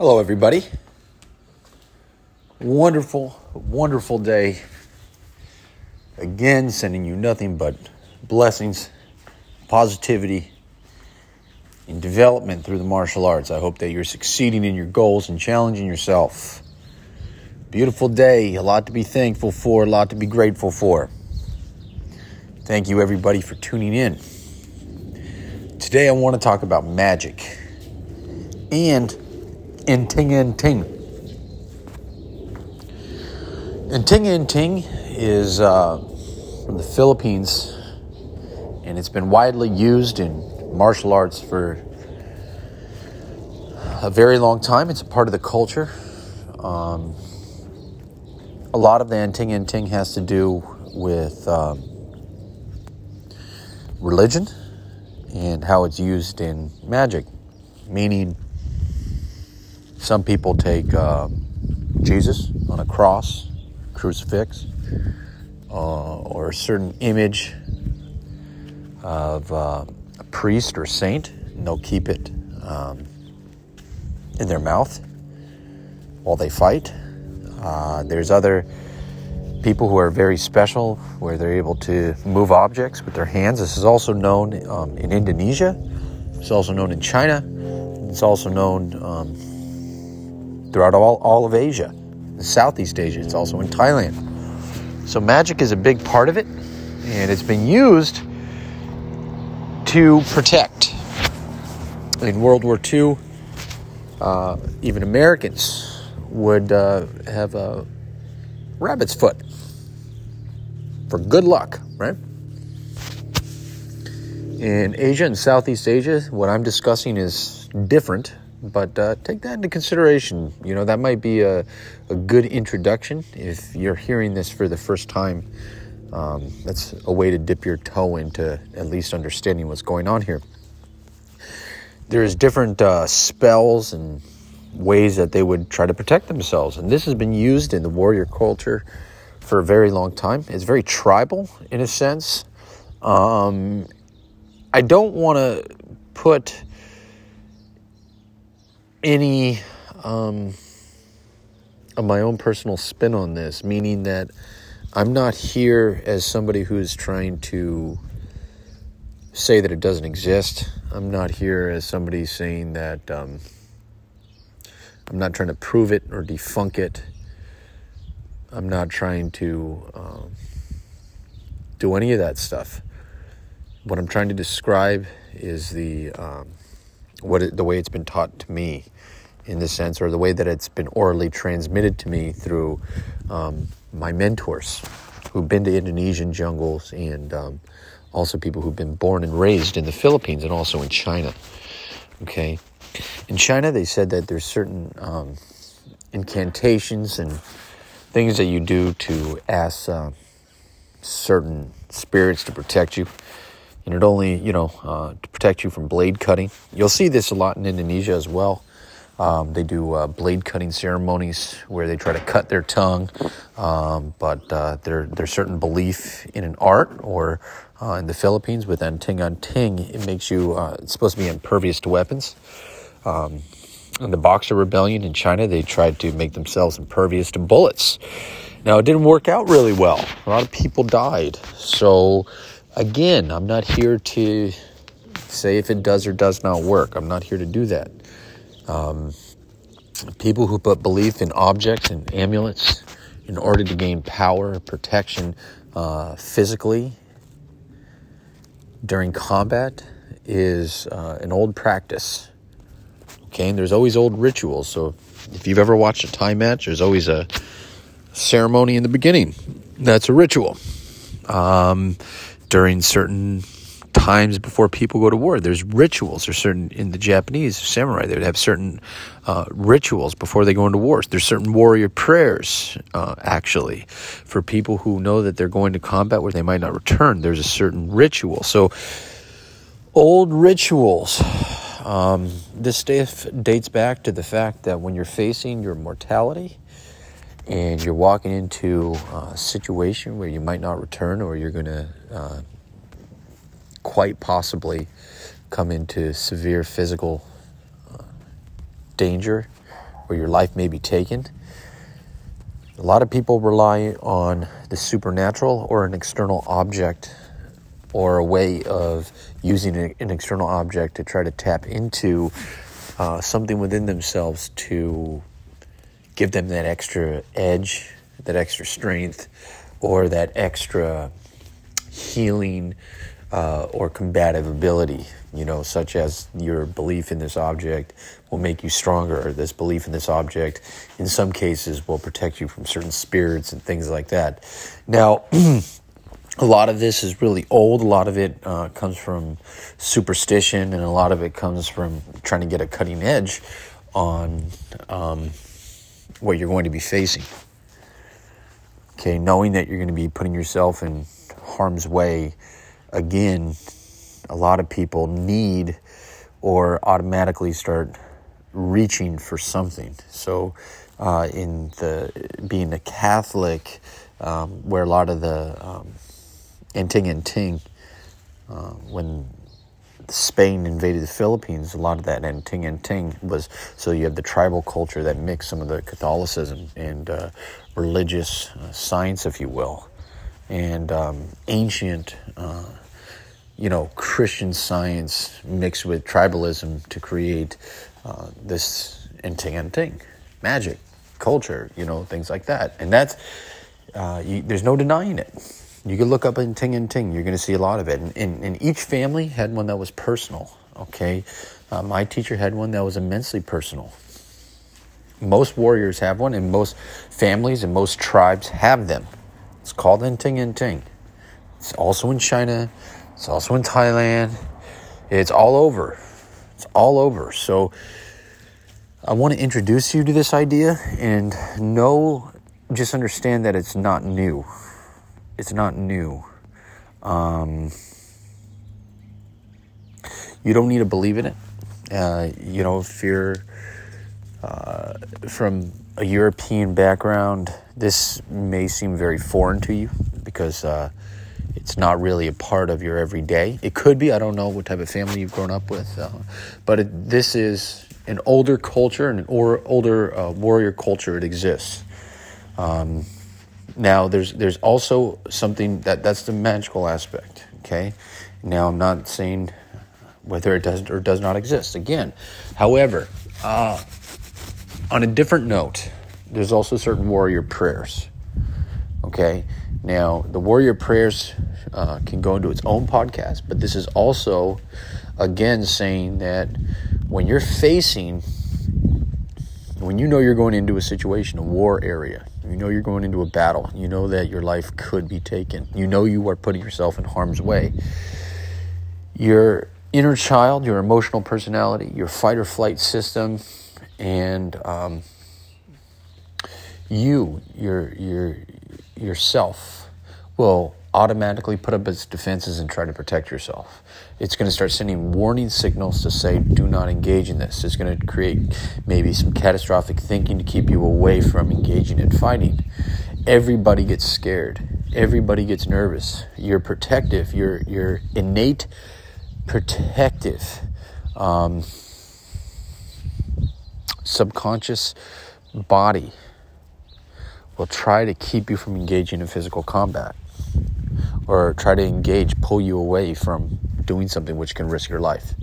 Hello, everybody. Wonderful, wonderful day. Again, sending you nothing but blessings, positivity, and development through the martial arts. I hope that you're succeeding in your goals and challenging yourself. Beautiful day. A lot to be thankful for, a lot to be grateful for. Thank you, everybody, for tuning in. Today, I want to talk about magic and Anting-Anting. Anting-Anting is from the Philippines, and it's been widely used in martial arts for a very long time. It's a part of the culture. A lot of the Anting-Anting has to do with religion and how it's used in magic, meaning some people take Jesus on a cross, crucifix, or a certain image of a priest or saint, and they'll keep it in their mouth while they fight. There's other people who are very special, where they're able to move objects with their hands. This is also known in Indonesia. It's also known in China. It's also known throughout all of Asia, Southeast Asia. It's also in Thailand. So magic is a big part of it, and it's been used to protect. In World War II, even Americans would have a rabbit's foot for good luck, right? In Asia and Southeast Asia, what I'm discussing is different. But take that into consideration. You know, that might be a good introduction. If you're hearing this for the first time, that's a way to dip your toe into at least understanding what's going on here. There's different spells and ways that they would try to protect themselves. And this has been used in the warrior culture for a very long time. It's very tribal in a sense. I don't want to put any of my own personal spin on this, meaning that I'm not here as somebody who is trying to say that it doesn't exist. I'm not here as somebody saying that I'm not trying to prove it or debunk it. I'm not trying to do any of that stuff. What I'm trying to describe is the way it's been taught to me, in this sense, or the way that it's been orally transmitted to me through my mentors who've been to Indonesian jungles, and also people who've been born and raised in the Philippines and also in China. Okay, in China, they said that there's certain incantations and things that you do to ask certain spirits to protect you. And it only, to protect you from blade cutting. You'll see this a lot in Indonesia as well. They do blade cutting ceremonies where they try to cut their tongue. But there's certain belief in an art, or in the Philippines with Anting-Anting, it makes you, it's supposed to be impervious to weapons. In the Boxer Rebellion in China, they tried to make themselves impervious to bullets. Now, it didn't work out really well. A lot of people died. So again, I'm not here to say if it does or does not work. I'm not here to do that. People who put belief in objects and amulets in order to gain power, protection physically during combat is an old practice. Okay, and there's always old rituals. So if you've ever watched a Thai match, there's always a ceremony in the beginning. That's a ritual. During certain times before people go to war, there's rituals. There's certain, in the Japanese samurai, they would have certain rituals before they go into wars. There's certain warrior prayers, actually, for people who know that they're going to combat where they might not return. There's a certain ritual. So old rituals. This dates back to the fact that when you're facing your mortality, and you're walking into a situation where you might not return, or you're going to quite possibly come into severe physical danger where your life may be taken. A lot of people rely on the supernatural or an external object or a way of using an external object to try to tap into something within themselves to give them that extra edge, that extra strength, or that extra healing or combative ability, you know, such as your belief in this object will make you stronger, or this belief in this object in some cases will protect you from certain spirits and things like that. Now, a lot of this is really old. A lot of it comes from superstition, and a lot of it comes from trying to get a cutting edge on what you're going to be facing. Okay, knowing that you're going to be putting yourself in harm's way again, a lot of people need or automatically start reaching for something. So being a Catholic, where a lot of the Anting-Anting, when Spain invaded the Philippines, a lot of that Anting-Anting was, so you have the tribal culture that mixed some of the Catholicism and religious science, if you will, and ancient Christian science mixed with tribalism to create this Anting-Anting, magic, culture, things like that. And that's, there's no denying it. You can look up Anting-Anting, you're going to see a lot of it. And each family had one that was personal, okay? My teacher had one that was immensely personal. Most warriors have one, and most families and most tribes have them. It's called Anting-Anting. It's also in China. It's also in Thailand. It's all over. It's all over. So I want to introduce you to this idea, and just understand that it's not new. It's not new. You don't need to believe in it. If you're from a European background, this may seem very foreign to you because it's not really a part of your everyday. It could be. I don't know what type of family you've grown up with. But this is an older culture, and older warrior culture. It exists. Now, there's also something that's the magical aspect, okay? Now, I'm not saying whether it does or does not exist. Again, however, on a different note, there's also certain warrior prayers, okay? Now, the warrior prayers can go into its own podcast, but this is also, again, saying that when you're facing, when you know you're going into a situation, a war area, you know you're going into a battle, you know that your life could be taken, you know you are putting yourself in harm's way, your inner child, your emotional personality, your fight or flight system, and yourself will automatically put up its defenses and try to protect yourself. It's going to start sending warning signals to say, do not engage in this. It's going to create maybe some catastrophic thinking to keep you away from engaging in fighting. Everybody gets scared. Everybody gets nervous. You're protective. You're innate protective, subconscious body will try to keep you from engaging in physical combat, or try to engage, pull you away from doing something which can risk your life.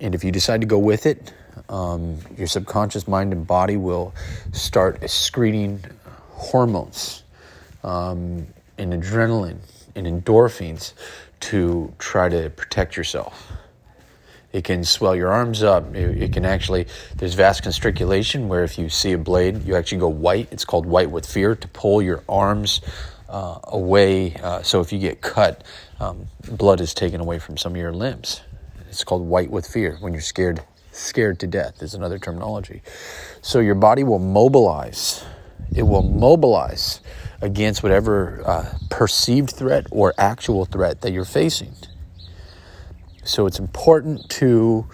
And if you decide to go with it, your subconscious mind and body will start excreting hormones and adrenaline and endorphins to try to protect yourself. It can swell your arms up. It can actually, there's vasoconstriction, where if you see a blade, you actually go white. It's called white with fear, to pull your arms away. So if you get cut, blood is taken away from some of your limbs. It's called white with fear, when you're scared to death is another terminology. So your body will mobilize. It will mobilize against whatever perceived threat or actual threat that you're facing. So it's important to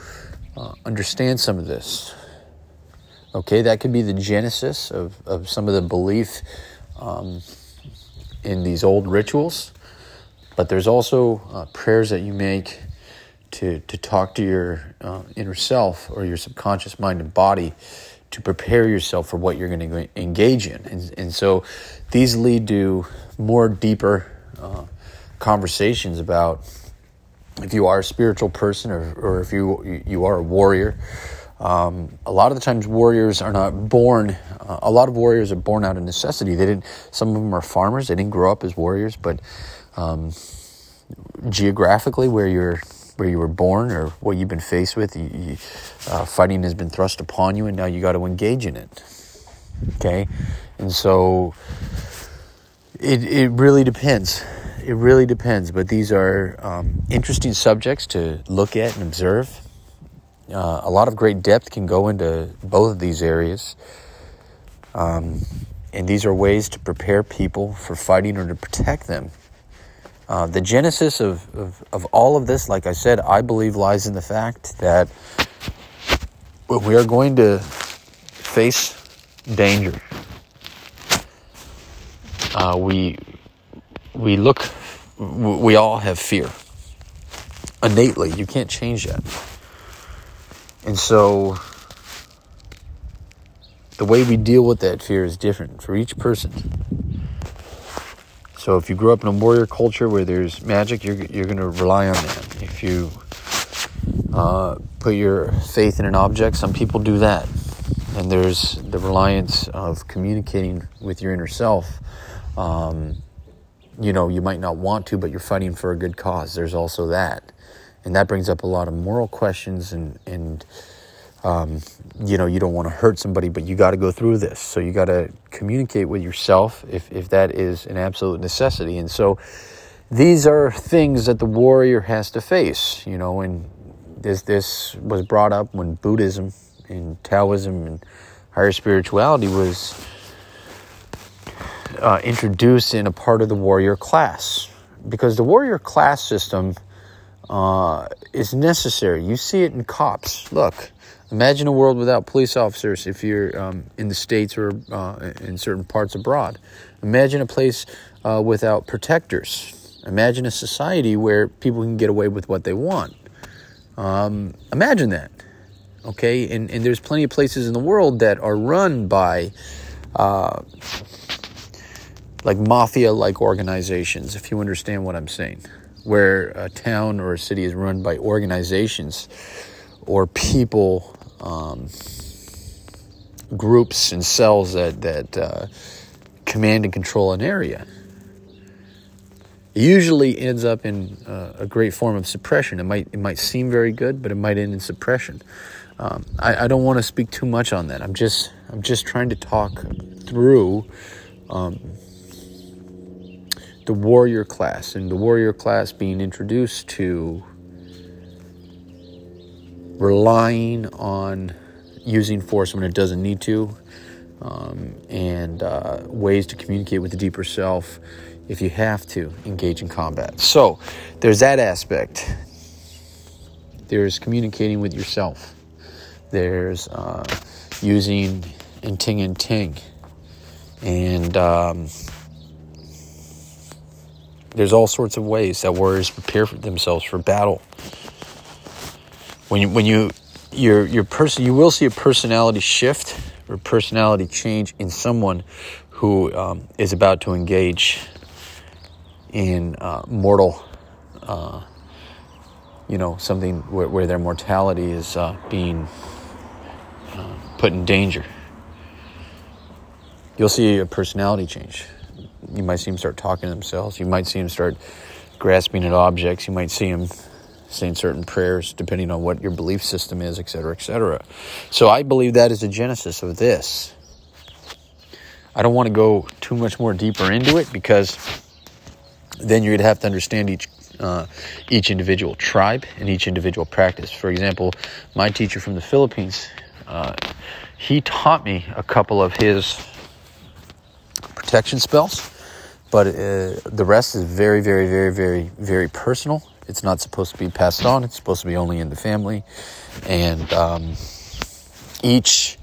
understand some of this. Okay, that could be the genesis of some of the belief in these old rituals. But there's also prayers that you make to talk to your inner self or your subconscious mind and body to prepare yourself for what you're going to engage in. And so these lead to more deeper conversations about if you are a spiritual person or if you are a warrior. A lot of the times warriors are not born. A lot of warriors are born out of necessity. They didn't. Some of them are farmers. They didn't grow up as warriors, but geographically, where you were born or what you've been faced with, fighting has been thrust upon you, and now you got to engage in it. Okay, and so it really depends. It really depends. But these are interesting subjects to look at and observe. A lot of great depth can go into both of these areas. And these are ways to prepare people for fighting or to protect them. The genesis of all of this, like I said, I believe lies in the fact that we are going to face danger. We all have fear. Innately, you can't change that. And so the way we deal with that fear is different for each person. So if you grew up in a warrior culture where there's magic, you're going to rely on that. If you put your faith in an object, some people do that. And there's the reliance of communicating with your inner self. You might not want to, but you're fighting for a good cause. There's also that. And that brings up a lot of moral questions and you don't want to hurt somebody, but you got to go through this. So you got to communicate with yourself if that is an absolute necessity. And so these are things that the warrior has to face, and this was brought up when Buddhism and Taoism and higher spirituality was introduced in a part of the warrior class, because the warrior class system is necessary. You see it in cops. Look, imagine a world without police officers if you're in the States or in certain parts abroad. Imagine a place without protectors. Imagine a society where people can get away with what they want. Imagine that. Okay, and there's plenty of places in the world that are run by like mafia-like organizations, if you understand what I'm saying, where a town or a city is run by organizations or people, groups and cells that command and control an area. It usually ends up in a great form of suppression. It might seem very good, but it might end in suppression. I don't want to speak too much on that. I'm just trying to talk through the warrior class, and the warrior class being introduced to relying on using force when it doesn't need to, and ways to communicate with the deeper self if you have to engage in combat. So there's that aspect. There's communicating with yourself. There's using Anting-Anting. And there's all sorts of ways that warriors prepare themselves for battle. You will see a personality shift or personality change in someone who is about to engage in mortal, something where their mortality is being put in danger. You'll see a personality change. You might see them start talking to themselves. You might see them start grasping at objects. You might see them saying certain prayers, depending on what your belief system is, etc., etc. So I believe that is the genesis of this. I don't want to go too much more deeper into it, because then you'd have to understand each individual tribe and each individual practice. For example, my teacher from the Philippines, he taught me a couple of his protection spells, but the rest is very, very, very, very, very personal. It's not supposed to be passed on. It's supposed to be only in the family, and each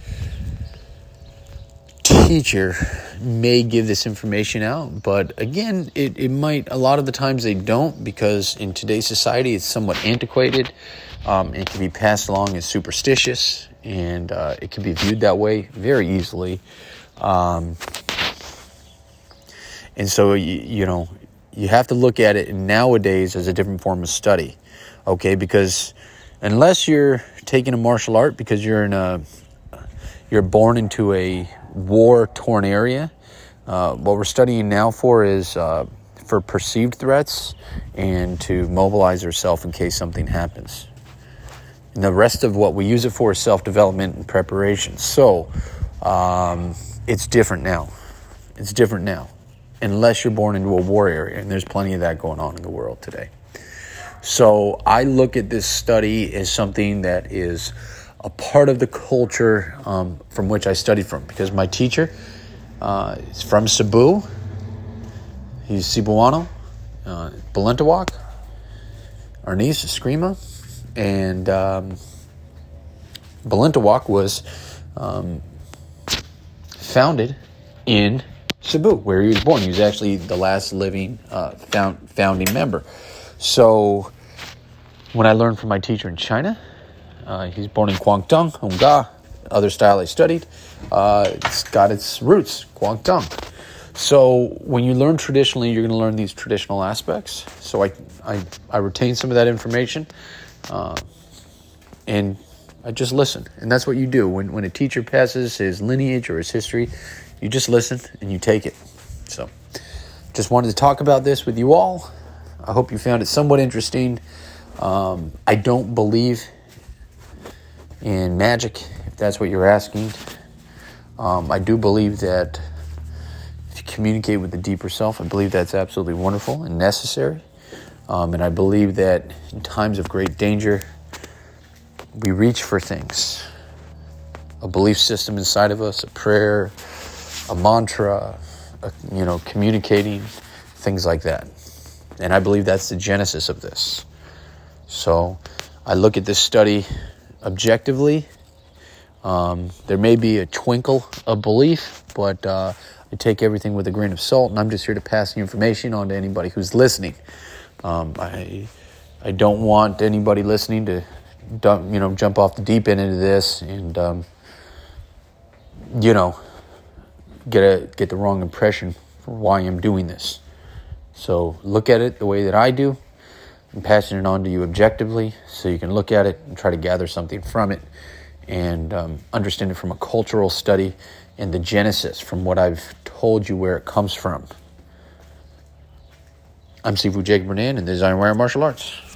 teacher may give this information out, but again, it might. A lot of the times they don't, because in today's society it's somewhat antiquated. It can be passed along as superstitious, and it can be viewed that way very easily. And so, you know, you have to look at it nowadays as a different form of study, okay? Because unless you're taking a martial art because you're born into a war-torn area, what we're studying now for is for perceived threats and to mobilize yourself in case something happens. And the rest of what we use it for is self-development and preparation. So it's different now. It's different now, unless you're born into a war area, and there's plenty of that going on in the world today. So I look at this study as something that is a part of the culture from which I studied from, because my teacher is from Cebu. He's Cebuano, Balintawak, Arnese Escrima, and Balintawak was founded in Cebu, where he was born. He was actually the last living founding member. So when I learned from my teacher in China, he's born in Guangdong, Hung Ga, other style I studied. It's got its roots, Guangdong. So when you learn traditionally, you're going to learn these traditional aspects. So I retain some of that information, and I just listen. And that's what you do. When a teacher passes his lineage or his history, you just listen and you take it. So just wanted to talk about this with you all. I hope you found it somewhat interesting. I don't believe in magic, if that's what you're asking. I do believe that if you communicate with the deeper self, I believe that's absolutely wonderful and necessary. And I believe that in times of great danger, we reach for things. A belief system inside of us, a prayer, a mantra, communicating, things like that. And I believe that's the genesis of this. So I look at this study objectively. There may be a twinkle of belief, but I take everything with a grain of salt, and I'm just here to pass the information on to anybody who's listening. I don't want anybody listening to jump off the deep end into this and get the wrong impression for why I'm doing this. So look at it the way that I do. I'm passing it on to you objectively so you can look at it and try to gather something from it and understand it from a cultural study and the genesis from what I've told you where it comes from. I'm Sifu Jake Bernan, and this is Iron Warrior Martial Arts.